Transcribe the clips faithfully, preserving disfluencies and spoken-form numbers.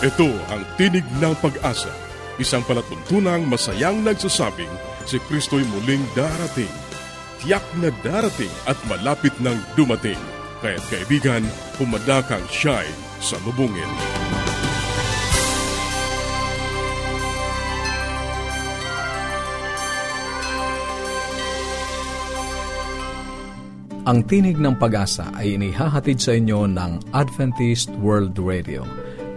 Ito ang tinig ng pag-asa, isang palatuntunang masayang nagsasabing si Kristo'y muling darating. Tiyak na darating at malapit nang dumating. Kaya't kaibigan, pumadakang siya'y salubungin. Ang tinig ng pag-asa ay inihahatid sa inyo ng Adventist World Radio.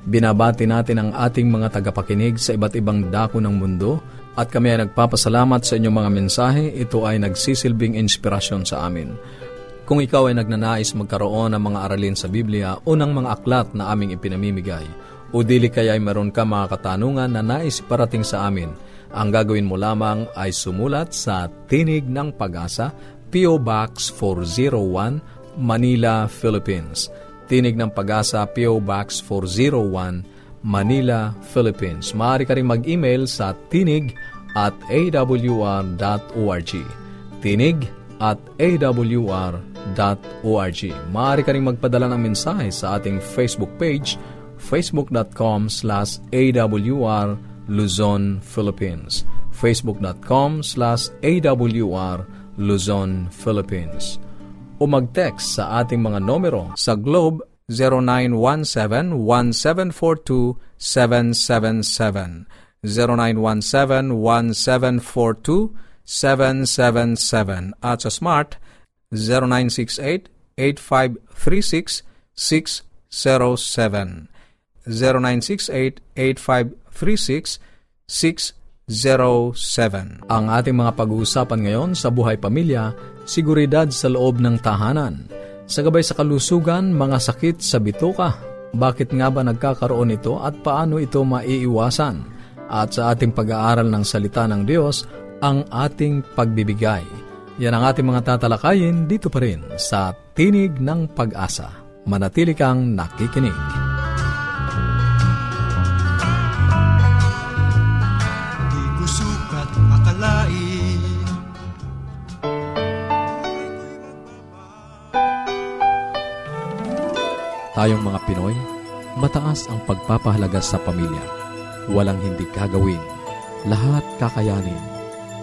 Binabati natin ang ating mga tagapakinig sa iba't ibang dako ng mundo at kami ay nagpapasalamat sa inyong mga mensahe. Ito ay nagsisilbing inspirasyon sa amin. Kung ikaw ay nagnanais magkaroon ng mga aralin sa Biblia o ng mga aklat na aming ipinamimigay, o dili kaya ay meron ka mga katanungan na nais parating sa amin, ang gagawin mo lamang ay sumulat sa Tinig ng Pag-asa, P O Box four oh one, Manila, Philippines. Tinig ng Pag-asa, P O Box four oh one, Manila, Philippines. Maaari ka rin mag-email sa tinig at a w r dot org. Tinig at a w r dot org. Maaari ka rin magpadala ng mensahe sa ating Facebook page, facebook.com slash awr Luzon, Philippines. facebook.com slash awr Luzon, Philippines. O mag-text sa ating mga numero sa Globe zero nine one seven one seven four two seven seven seven, zero nine one seven one seven four two seven seven seven, at sa Smart zero nine six eight eight five three six six zero seven, zero nine six eight eight five three six six zero seven. Ang ating mga pag-uusapan ngayon sa buhay pamilya, siguridad sa loob ng tahanan. Sa gabay sa kalusugan, mga sakit sa bituka. Bakit nga ba nagkakaroon ito at paano ito maiiwasan? At sa ating pag-aaral ng salita ng Diyos, ang ating pagbibigay. Yan ang ating mga tatalakayin dito pa rin sa Tinig ng Pag-asa. Manatili kang nakikinig. Tayong mga Pinoy, mataas ang pagpapahalaga sa pamilya. Walang hindi gagawin, lahat kakayanin.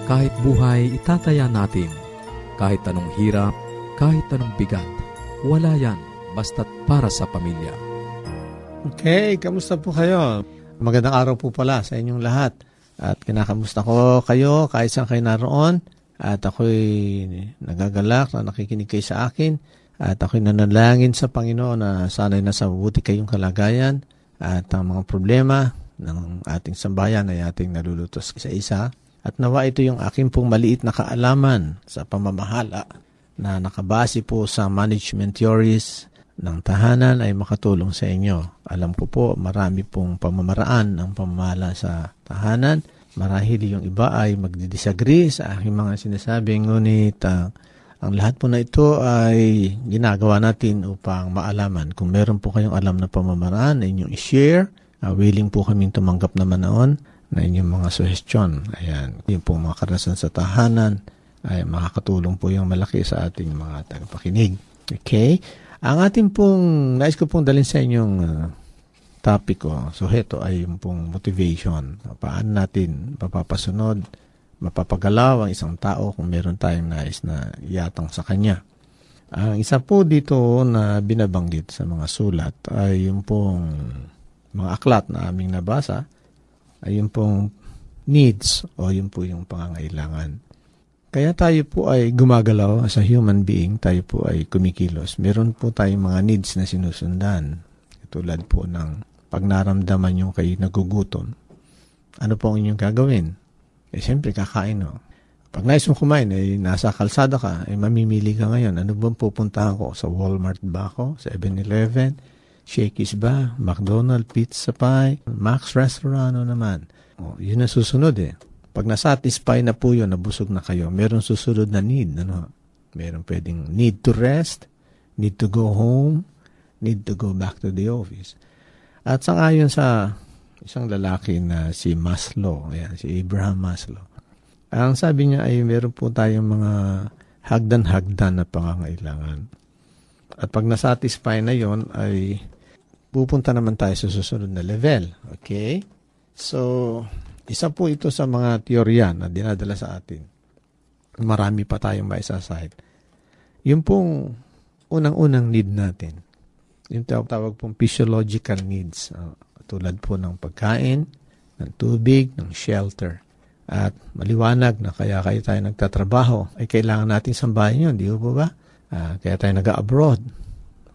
Kahit buhay, itataya natin. Kahit anong hirap, kahit anong bigat, wala yan basta't para sa pamilya. Okay, kamusta po kayo? Magandang araw po pala sa inyong lahat. At kinakamusta ko kayo kahit saan kayo naroon. At ako'y nagagalak na nakikinig kayo sa akin. At ako'y nanalangin sa Panginoon na sana'y nasa mabuti kayong kalagayan at ang mga problema ng ating sambayan ay ating nalulutos isa-isa. At nawa ito yung aking pong maliit na kaalaman sa pamamahala na nakabase po sa management theories ng tahanan ay makatulong sa inyo. Alam ko po, marami pong pamamaraan ng pamamahala sa tahanan. Marahil yung iba ay magdi-disagree sa aking mga sinasabi, ngunit ang uh, Ang lahat po na ito ay ginagawa natin upang maalaman. Kung meron po kayong alam na pamamaraan na inyong i-share, uh, willing po kaming tumanggap naman noon na inyong mga suhestyon. Ayan, yung po mga karanasan sa tahanan ay makakatulong po yung malaki sa ating mga tagapakinig. Okay? Ang ating pong, nais ko pong dalhin sa inyong uh, topic ko, so heto ay yung pong motivation. Paano natin papapasunod? Mapapagalaw ang isang tao kung meron tayong nais na yatang sa kanya. Ang isa po dito na binabanggit sa mga sulat ay yung pong mga aklat na aming nabasa ay yung pong needs o yung po yung pangangailangan. Kaya tayo po ay gumagalaw as a human being, tayo po ay kumikilos. Meron po tayong mga needs na sinusundan. Tulad po ng pag naramdaman nyo kayo nagugutom, ano po ang inyong gagawin? Eh, siyempre, kakain, no? Pag nais mong kumain, eh, nasa kalsada ka, eh, mamimili ka ngayon. Ano bang pupuntahan ko? Sa Walmart ba ako? Sa seven eleven? Shakey's ba? McDonald's, Pizza Pie? Max Restaurant, ano naman? O, yun ang susunod eh. Pag nasatisfy na po yun, nabusog na kayo, meron susunod na need. Ano? Meron pwedeng need to rest, need to go home, need to go back to the office. At sangayon sa isang lalaki na si Maslow, ayan, si Abraham Maslow, ang sabi niya ay meron po tayong mga hagdan-hagdan na pangangailangan. At pag nasatisfy na yon ay pupunta naman tayo sa susunod na level. Okay? So, isa po ito sa mga teorya na dinadala sa atin. Marami pa tayong maisasahit. Yung pong unang-unang need natin, yung tawag pong physiological needs, uh, tulad po ng pagkain, ng tubig, ng shelter. At maliwanag na kaya kayo tayo nagtatrabaho, ay kailangan natin sambahin yun, di ba ba? Uh, kaya tayo nag-abroad.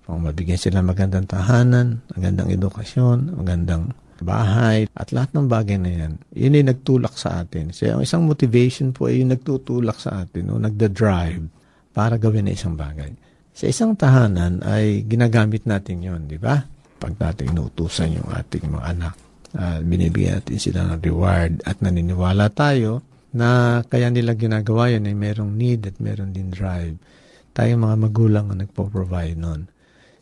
Kung mabigyan sila magandang tahanan, magandang edukasyon, magandang bahay, at lahat ng bagay na yan, yun ay nagtulak sa atin. So, ang isang motivation po ay yung nagtutulak sa atin, o nagda-drive para gawin na isang bagay. Sa isang tahanan ay ginagamit natin yun, di ba? Pag natin inuutusan yung ating mga anak, Uh, binibigyan natin sila ng reward at naniniwala tayo na kaya nila ginagawa yun ay merong need at meron din drive. Tayong mga magulang ang nagpo-provide nun.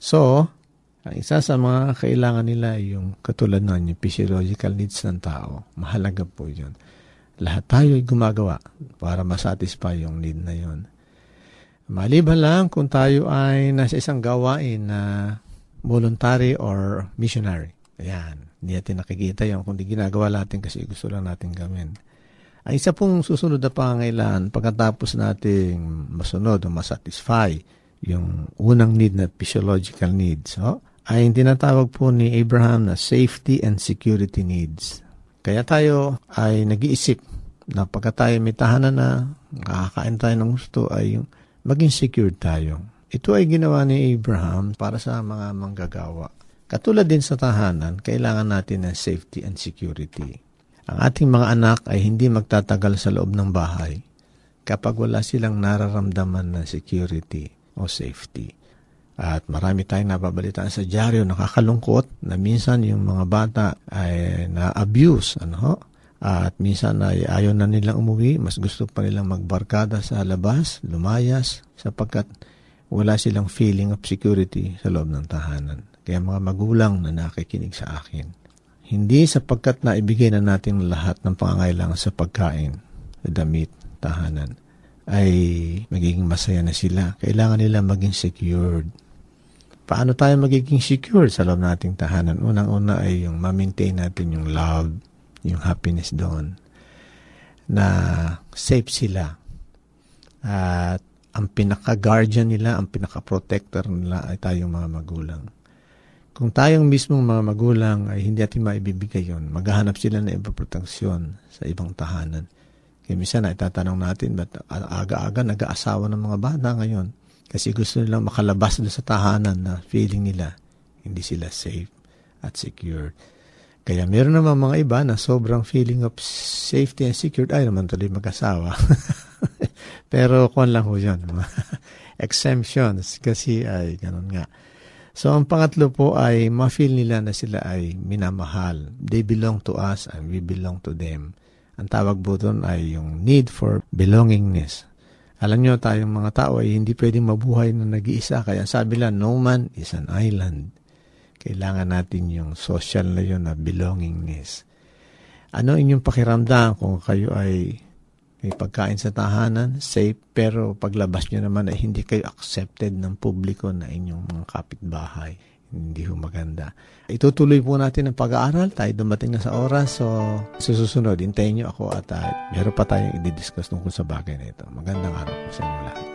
So, ang isa sa mga kailangan nila ay yung katulad nun, yung physiological needs ng tao. Mahalaga po yun. Lahat tayo ay gumagawa para masatisfy yung need na yun. Maliban lang kung tayo ay nasa isang gawain na voluntary or missionary. Ayan. Hindi natin nakikita yun, kundi ginagawa natin kasi gusto lang natin gawin. Ang isa pong susunod na pangangailangan, pagkatapos nating masunod o masatisfy yung unang need na physiological needs, oh, ay tinatawag po ni Abraham na safety and security needs. Kaya tayo ay nag-iisip na pagka tayo may tahanan na, nakakain tayo ng gusto, ay maging secure tayo. Ito ay ginawa ni Abraham para sa mga manggagawa. Katulad din sa tahanan, kailangan natin ng safety and security. Ang ating mga anak ay hindi magtatagal sa loob ng bahay kapag wala silang nararamdaman na security o safety. At marami tayong napabalitaan sa dyaryo, nakakalungkot na minsan yung mga bata ay na-abuse. Ano? At minsan ay ayaw na nilang umuwi, mas gusto pa nilang magbarkada sa labas, lumayas, sapagkat wala silang feeling of security sa loob ng tahanan. Kaya mga magulang na nakikinig sa akin, hindi sapagkat naibigay na natin lahat ng pangangailangan sa pagkain, damit, tahanan, ay magiging masaya na sila. Kailangan nila maging secured. Paano tayo magiging secured sa loob nating tahanan? Unang-una ay yung ma-maintain natin yung love, yung happiness doon, na safe sila. At ang pinaka-guardian nila, ang pinaka-protector nila ay tayong mga magulang. Kung tayong mismong mga magulang ay hindi natin maibibigay yun, maghahanap sila ng ibang proteksyon sa ibang tahanan. Kaya minsan na itatanong natin, ba't aga-aga nag-aasawa ng mga bata ngayon? Kasi gusto nilang makalabas doon sa tahanan na feeling nila hindi sila safe at secure. Kaya meron naman mga iba na sobrang feeling of safety and secured, ay naman tuloy mag-asawa. Pero kung lang ho yun, exemptions, kasi ay ganun nga. So, ang pangatlo po ay ma-feel nila na sila ay minamahal. They belong to us and we belong to them. Ang tawag po doon ay yung need for belongingness. Alam nyo, tayong mga tao ay hindi pwedeng mabuhay na nag-iisa. Kaya sabi lang, no man is an island. Kailangan natin yung social na yun na belongingness. Ano inyong pakiramdam kung kayo ay may pagkain sa tahanan, safe, pero paglabas nyo naman ay hindi kayo accepted ng publiko na inyong mga kapitbahay. Hindi ho maganda. Itutuloy po natin ang pag-aaral. Tayo dumating na sa oras, so susunod. Hintayin nyo ako at uh, meron pa tayong i-discuss tungkol sa bagay na ito. Magandang araw po sa inyo lahat.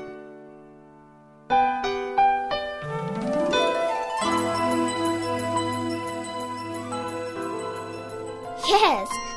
Yes!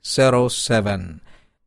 zero seven.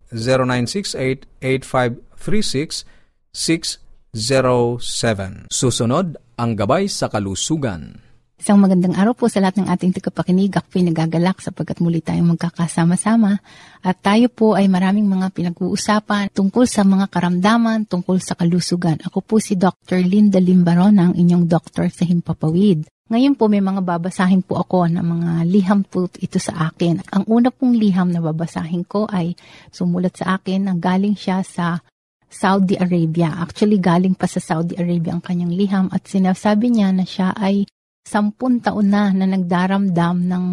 zero nine six eight eight five three six six zero seven. Susunod, ang Gabay sa Kalusugan. Isang magandang araw po sa lahat ng ating tagapakinig. Ako po'y nagagalak sapagkat muli tayong magkakasama-sama. At tayo po ay maraming mga pinag-uusapan tungkol sa mga karamdaman, tungkol sa kalusugan. Ako po si Doctor Linda Limbaro, ang inyong doktor sa Himpapawid. Ngayon po may mga babasahin po ako na mga liham po ito sa akin. Ang una pong liham na babasahin ko ay sumulat sa akin na galing siya sa Saudi Arabia. Actually, galing pa sa Saudi Arabia ang kanyang liham at sinasabi niya na siya ay sampun taon na na nagdaramdam ng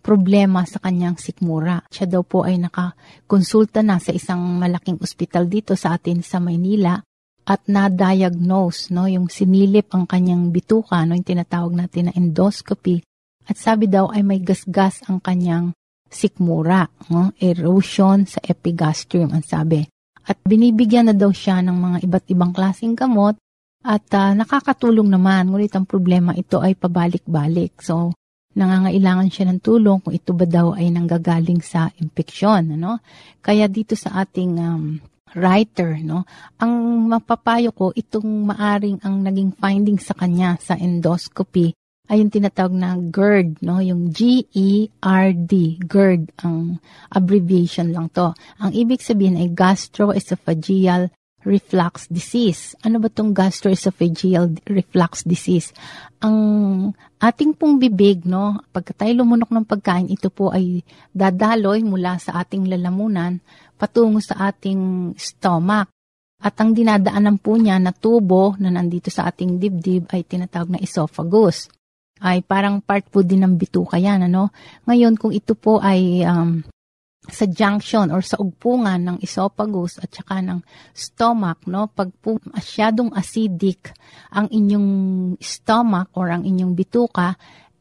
problema sa kanyang sikmura. Siya daw po ay nakakonsulta na sa isang malaking ospital dito sa atin sa Maynila at na-diagnose, no, yung sinilip ang kanyang bituka, no, yung tinatawag natin na endoscopy. At sabi daw ay may gasgas ang kanyang sikmura, no, erosion sa epigastrium, ang sabi. At binibigyan na daw siya ng mga iba't ibang klaseng gamot. At uh, nakakatulong naman, ngunit ang problema ito ay pabalik-balik. So, nangangailangan siya ng tulong kung ito ba daw ay nanggagaling sa impeksyon, ano? Kaya dito sa ating um, writer, no, ang mapapayo ko, itong maaring ang naging finding sa kanya sa endoscopy ay yung tinatawag na GERD, no? Yung G E R D, GERD, ang abbreviation lang to. Ang ibig sabihin ay gastroesophageal reflux disease. Ano ba itong gastroesophageal reflux disease? Ang ating pong bibig, no, pagka tayo lumunok ng pagkain, ito po ay dadaloy mula sa ating lalamunan patungo sa ating stomach. At ang dinadaanan po niya na tubo na nandito sa ating dibdib ay tinatawag na esophagus. Ay parang part po din ng bituka yan, ano? Ngayon, kung ito po ay um, sa junction or sa ugpungan ng esophagus at saka ng stomach, no, pag po masyadong acidic ang inyong stomach or ang inyong bituka,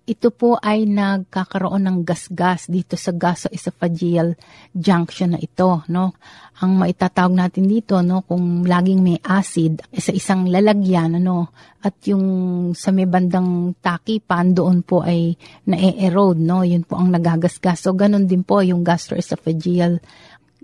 ito po ay nagkakaroon ng gasgas dito sa gastroesophageal junction na ito, no. Ang maitatawag natin dito, no, kung laging may acid sa isang lalagyan, ano, at yung sa may bandang takipan doon po ay na-erode, no. Yun po ang nagagasgas. So ganun din po yung gastroesophageal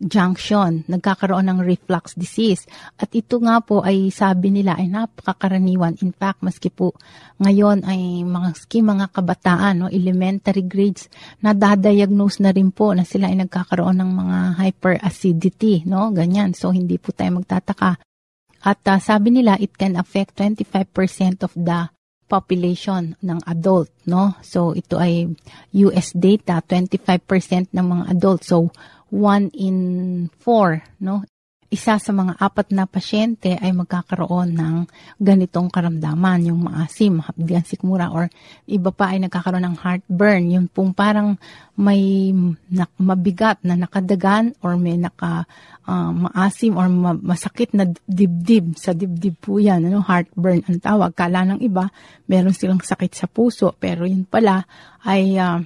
junction, nagkakaroon ng reflux disease. At ito nga po ay sabi nila ay napakakaraniwan. In fact, maski po ngayon ay maski mga kabataan, no, elementary grades, nadadiagnose na rin po na sila ay nagkakaroon ng mga hyperacidity, no, ganyan. So hindi po tayo magtataka. At uh, sabi nila it can affect twenty-five percent of the population ng adult, no. So ito ay U S data, twenty-five percent ng mga adult. So one in four, no? Isa sa mga apat na pasyente ay magkakaroon ng ganitong karamdaman, yung maasim, hapdian sikmura, or iba pa ay nagkakaroon ng heartburn. Yun pong parang may na- mabigat na nakadagan or may naka uh, maasim or ma- masakit na dibdib. Sa dibdib po yan, ano? Heartburn ang tawag. Kala ng iba, meron silang sakit sa puso, pero yun pala ay Uh,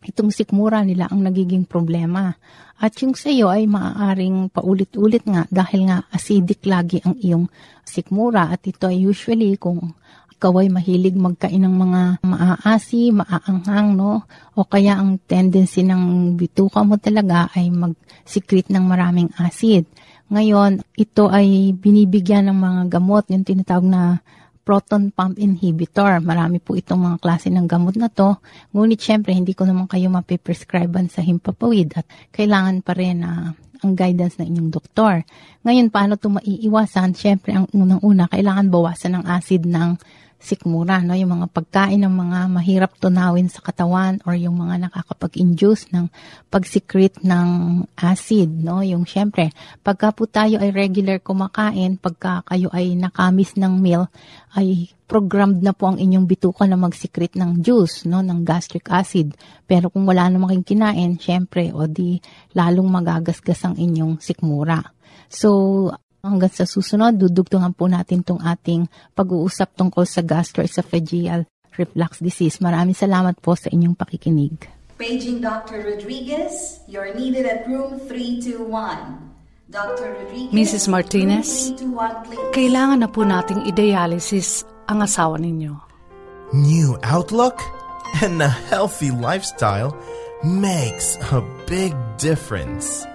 itong sikmura nila ang nagiging problema. At yung sa iyo ay maaaring paulit-ulit nga dahil nga acidic lagi ang iyong sikmura. At ito ay usually kung ikaw ay mahilig magkain ng mga maaasi, maaanghang, no? O kaya ang tendency ng bituka mo talaga ay mag-secrete ng maraming acid. Ngayon, ito ay binibigyan ng mga gamot, yung tinatawag na proton pump inhibitor. Marami po itong mga klase ng gamot na to. Ngunit syempre, hindi ko naman kayo mapiprescribean sa himpapawid at kailangan pa rin na uh, ang guidance ng inyong doktor. Ngayon, paano ito maiiwasan? Syempre, ang unang-una, kailangan bawasan ang acid ng sikmura, no? Yung mga pagkain ng mga mahirap tunawin sa katawan or yung mga nakakapag-induce ng pag-secrete ng acid, no? Yung syempre, pagka po tayo ay regular kumakain, pagka kayo ay nakamis ng meal, ay programmed na po ang inyong bituka na mag-secrete ng juice, no? Ng gastric acid. Pero kung wala namang kinain, syempre, o di lalong magagasgas ang inyong sikmura. So, hanggang sa susunod, dudugtungan po natin tong ating pag-uusap tungkol sa gastroesophageal reflux disease. Maraming salamat po sa inyong pakikinig. Paging Doctor Rodriguez, you're needed at room three two one. Doctor Rodriguez, Missus Martinez, three two one, kailangan na po nating i-dialysis ang asawa ninyo. New outlook and a healthy lifestyle makes a big difference.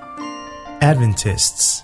Adventists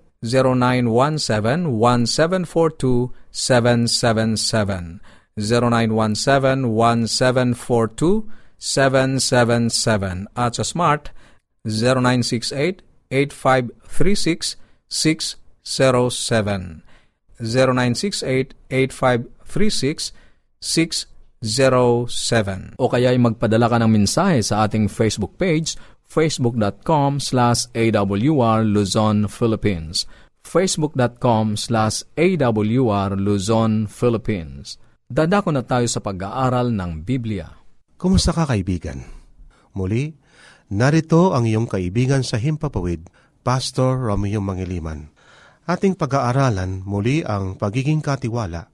zero nine one seven one seven four two seven seven seven, zero nine one seven one seven four two seven seven seven, at sa Smart zero nine six eight eight five three six six zero seven, zero nine six eight eight five three six six zero seven, o kaya ay magpadala ka ng mensahe sa ating Facebook page, facebook.com slash AWR Luzon, Philippines. facebook.com slash AWR Luzon, Philippines. Dadako na tayo sa pag-aaral ng Biblia. Kumusta ka, kaibigan? Muli, narito ang iyong kaibigan sa Himpapawid, Pastor Romeo Mangiliman. Ating pag-aaralan muli ang pagiging katiwala.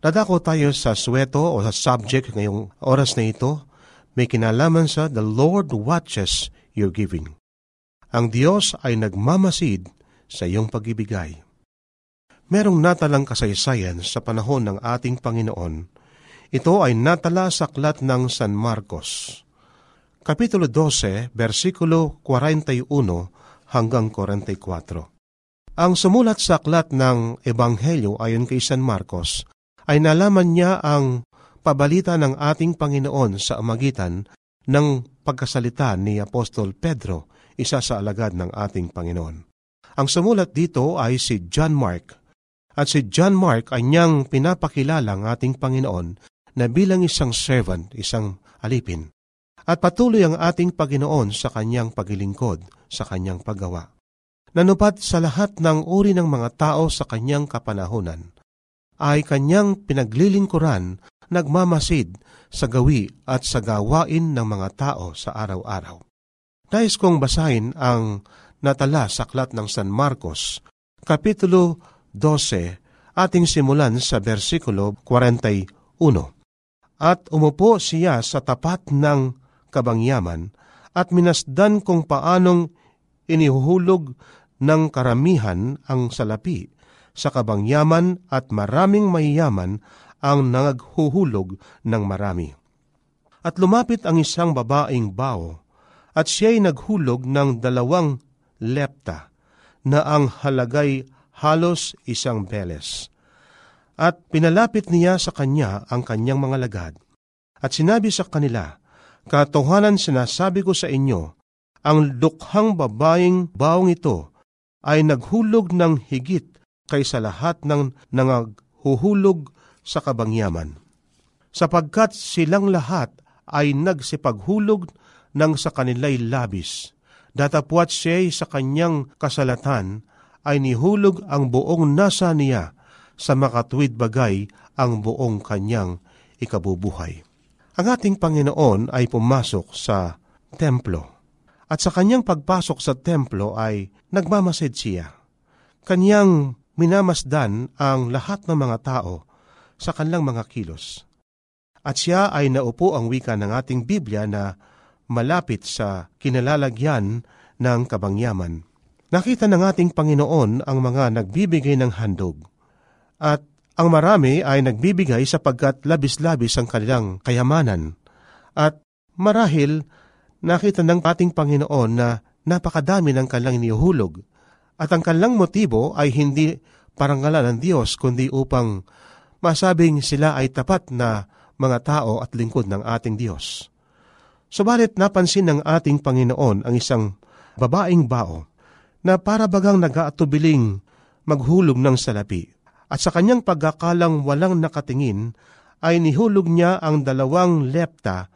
Dadako tayo sa suweto o sa subject ngayong oras na ito. May kinalaman sa The Lord Watches Your Giving. Ang Diyos ay nagmamasid sa iyong pag-ibigay. Merong natalang kasaysayan sa panahon ng ating Panginoon. Ito ay natala sa aklat ng San Marcos, Kapitulo twelve, versikulo forty-one hanggang forty-four. Ang sumulat sa aklat ng Ebanghelyo ayon kay San Marcos ay nalaman niya ang pabalita ng ating Panginoon sa magitan ng pagkasalita ni Apostol Pedro, isa sa alagad ng ating Panginoon. Ang sumulat dito ay si John Mark, at si John Mark ay niyang pinapakilala ang ating Panginoon na bilang isang servant, isang alipin, at patuloy ang ating Panginoon sa kanyang paglilingkod, sa kanyang paggawa. Nanupat sa lahat ng uri ng mga tao sa kanyang kapanahunan, ay kanyang pinaglilingkuran, nagmamasid sa gawi at sa gawain ng mga tao sa araw-araw. Nais kong basahin ang natala sa aklat ng San Marcos, Kapitulo twelve, ating simulan sa bersikulo forty-one. At umupo siya sa tapat ng kabangyaman at minasdan kung paanong inihuhulog ng karamihan ang salapi sa kabangyaman, at maraming mayayaman ang nangaghuhulog ng marami. At lumapit ang isang babaeng bao, at siya'y naghulog ng dalawang lepta na ang halagay halos isang beles. At pinalapit niya sa kanya ang kanyang mga lagad, at sinabi sa kanila, "Katotohanan sinasabi ko sa inyo, ang dukhang babaeng bawong ito ay naghulog ng higit kaysa lahat ng nangaghuhulog sa kabangyaman, sapagkat silang lahat ay nagsipaghulog ng sa kanila'y labis. Datapwat siya'y sa kanyang kasalatan ay nihulog ang buong nasa niya, sa makatuwid bagay ang buong kanyang ikabubuhay." Ang ating Panginoon ay pumasok sa templo, at sa kanyang pagpasok sa templo ay nagmamasid siya. Kanyang minamasdan ang lahat ng mga tao sa kanilang mga kilos. At siya ay naupo, ang wika ng ating Biblia, na malapit sa kinalalagyan ng kabangyaman. Nakita ng ating Panginoon ang mga nagbibigay ng handog, at ang marami ay nagbibigay sapagkat labis-labis ang kanilang kayamanan, at marahil nakita ng ating Panginoon na napakadami ng kanlang iniuhulog. At ang kanlang motibo ay hindi parangalan ng Diyos, kundi upang masabing sila ay tapat na mga tao at lingkod ng ating Diyos. Subalit napansin ng ating Panginoon ang isang babaeng bao na parabagang nag-aatubiling maghulog ng salapi. At sa kanyang pagkakalang walang nakatingin, ay nihulog niya ang dalawang lepta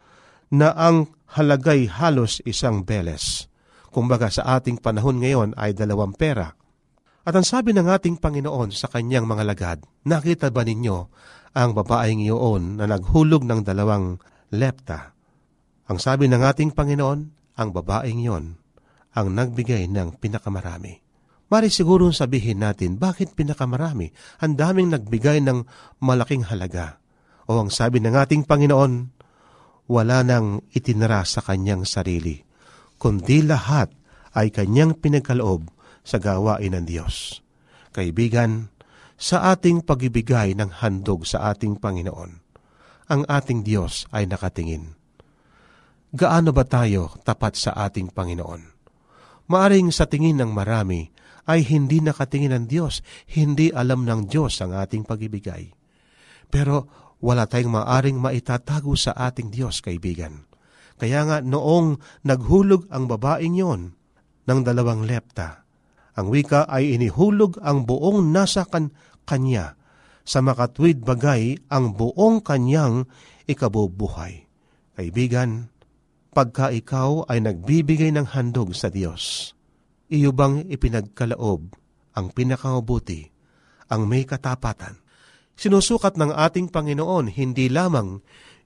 na ang halagay halos isang beles. Kumbaga sa ating panahon ngayon ay dalawang pera. At ang sabi ng ating Panginoon sa kanyang mga lagad, nakita ba ninyo ang babaeng iyon na naghulog ng dalawang lepta? Ang sabi ng ating Panginoon, ang babaeng iyon ang nagbigay ng pinakamarami. Mari siguro sabihin natin, bakit pinakamarami? Ang daming nagbigay ng malaking halaga. O ang sabi ng ating Panginoon, wala nang itinara sa kanyang sarili, kundi lahat ay kanyang pinagkaloob sa gawain ng Diyos. Kaibigan, sa ating pagibigay ng handog sa ating Panginoon, ang ating Diyos ay nakatingin. Gaano ba tayo tapat sa ating Panginoon? Maaring sa tingin ng marami ay hindi nakatingin ng Diyos, hindi alam ng Diyos ang ating pagibigay. Pero wala tayong maaring maitatago sa ating Diyos, kaibigan. Kaya nga noong naghulog ang babaeng yon ng dalawang lepta, ang wika ay inihulog ang buong nasa kan- kanya, sa makatwid bagay ang buong kanyang ikabubuhay. Kaibigan, pagka ikaw ay nagbibigay ng handog sa Diyos, iyo bang ipinagkaloob ang pinakamabuti, ang may katapatan? Sinusukat ng ating Panginoon hindi lamang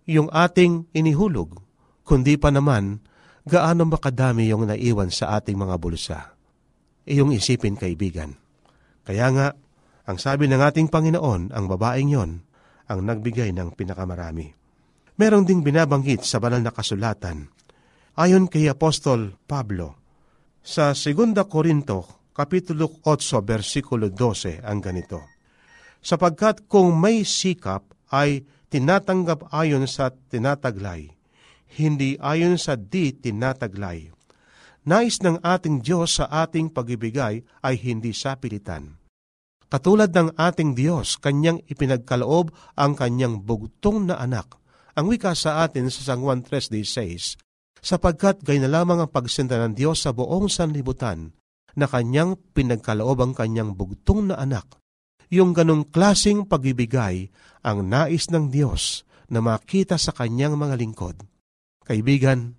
yung ating inihulog, kundi pa naman gaano makadami yung naiwan sa ating mga bulsa. Iyong isipin, kaibigan. Kaya nga, ang sabi ng ating Panginoon, ang babaeng yon, ang nagbigay ng pinakamarami. Merong ding binabanggit sa banal na kasulatan, ayon kay Apostol Pablo, sa Segunda Corinto, Kapitulo eight, Versikulo twelve, ang ganito, sapagkat kung may sikap ay tinatanggap ayon sa tinataglay, hindi ayon sa di tinataglay. Nais ng ating Diyos sa ating pagibigay ay hindi sa pilitan. Katulad ng ating Diyos, kanyang ipinagkaloob ang kanyang bugtong na anak. Ang wika sa atin sa San Juan three sixteen, sapagkat gay na lamang ang pagsinta ng Diyos sa buong sanlibutan na kanyang pinagkaloob ang kanyang bugtong na anak. Yung ganung klasing pagibigay ang nais ng Diyos na makita sa kanyang mga lingkod. Kaibigan,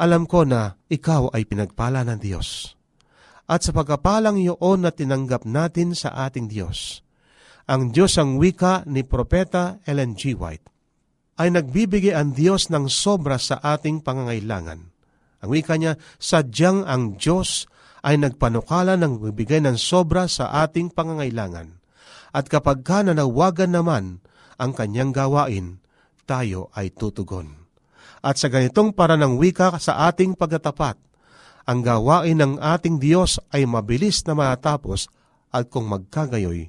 alam ko na ikaw ay pinagpala ng Diyos. At sa pagkapalang iyon na tinanggap natin sa ating Diyos, ang Diyos ang wika ni Propeta Ellen G. White, ay nagbibigay ang Diyos ng sobra sa ating pangangailangan. Ang wika niya, sadyang ang Diyos ay nagpanukala ng bibigay ng sobra sa ating pangangailangan. At kapag ka nanawagan naman ang kanyang gawain, tayo ay tutugon. At sa ganitong paranang wika sa ating pagtatapat, ang gawain ng ating Diyos ay mabilis na matapos at kung magkagayoy,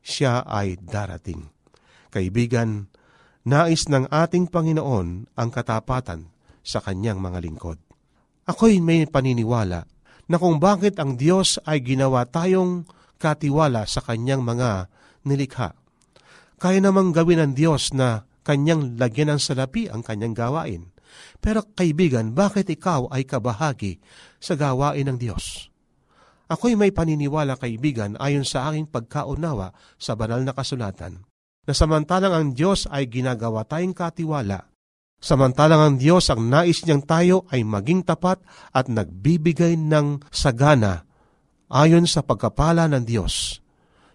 siya ay darating. Kaibigan, nais ng ating Panginoon ang katapatan sa kanyang mga lingkod. Ako'y may paniniwala na kung bakit ang Diyos ay ginawa tayong katiwala sa kanyang mga nilikha. Kaya namang gawin ng Diyos na kanyang lagyan ng salapi ang kanyang gawain. Pero kaibigan, bakit ikaw ay kabahagi sa gawain ng Diyos? Ako'y may paniniwala, kaibigan, ayon sa aking pagkaunawa sa banal na kasulatan, na samantalang ang Diyos ay ginagawa tayong katiwala, samantalang ang Diyos ang nais niyang tayo ay maging tapat at nagbibigay ng sagana ayon sa pagkapala ng Diyos.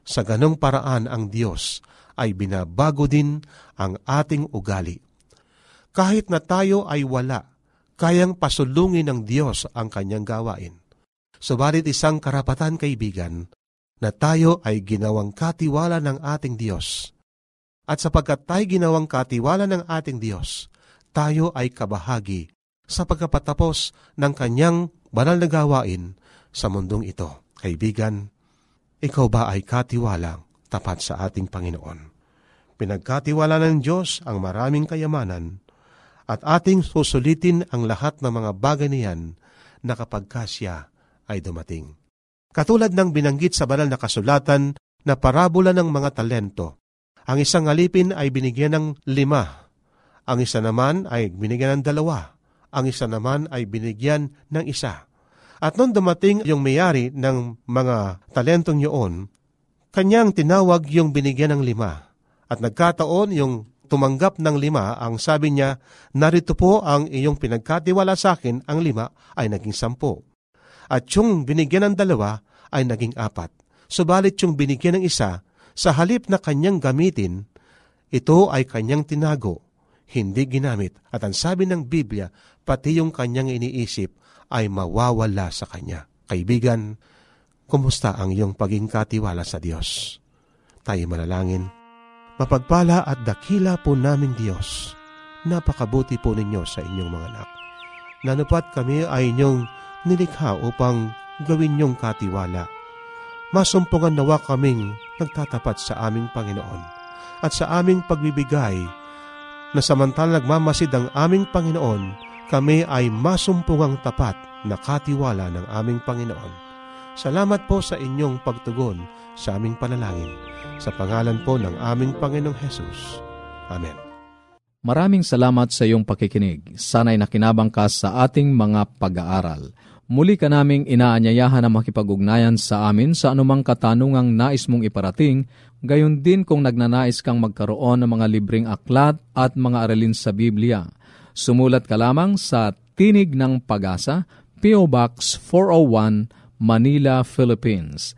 Sa ganong paraan ang Diyos ay binabago din ang ating ugali. Kahit na tayo ay wala, kayang pasulungin ng Diyos ang kanyang gawain. Subalit isang karapatan, kaibigan, na tayo ay ginawang katiwala ng ating Diyos. At sapagkat tayo ginawang katiwala ng ating Diyos, tayo ay kabahagi sa pagkapatapos ng kanyang banal na gawain sa mundong ito. Kaibigan, ikaw ba ay katiwalang tapat sa ating Panginoon? Pinagkatiwala ng Diyos ang maraming kayamanan At ating susulitin ang lahat ng mga bagay niyan na kapag kasya ay dumating. Katulad ng binanggit sa banal na kasulatan na parabola ng mga talento, ang isang alipin ay binigyan ng lima, ang isa naman ay binigyan ng dalawa, ang isa naman ay binigyan ng isa. At nung dumating yung may-ari ng mga talentong yun, kanyang tinawag yung binigyan ng lima. At nagkataon yung tumanggap ng lima, ang sabi niya, narito po ang iyong pinagkatiwala sa akin, ang lima ay naging sampo. At yung binigyan ng dalawa ay naging apat. Subalit yung binigyan ng isa, sa halip na kanyang gamitin, ito ay kanyang tinago, hindi ginamit. At ang sabi ng Biblia, pati yung kanyang iniisip ay mawawala sa kanya. Kaibigan, kumusta ang iyong paging katiwala sa Diyos? Tayo manalangin. Mapagpala at dakila po namin Diyos, napakabuti po ninyo sa inyong mga anak. Nanupat kami ay inyong nilikha upang gawin niyong katiwala. Masumpungan nawa kaming nagtatapat sa aming Panginoon at sa aming pagbibigay na samantalang nagmamasid ang aming Panginoon, kami ay masumpungang tapat na katiwala ng aming Panginoon. Salamat po sa inyong pagtugon sa aming panalangin. Sa pangalan po ng aming Panginoong Hesus. Amen. Maraming salamat sa iyong pakikinig. Sana'y nakinabang ka sa ating mga pag-aaral. Muli ka naming inaanyayahan na makipag-ugnayan sa amin sa anumang katanungang nais mong iparating, gayon din kung nagnanais kang magkaroon ng mga libreng aklat at mga aralin sa Biblia. Sumulat ka lamang sa Tinig ng Pag-asa, P O Box four oh one, Manila, Philippines.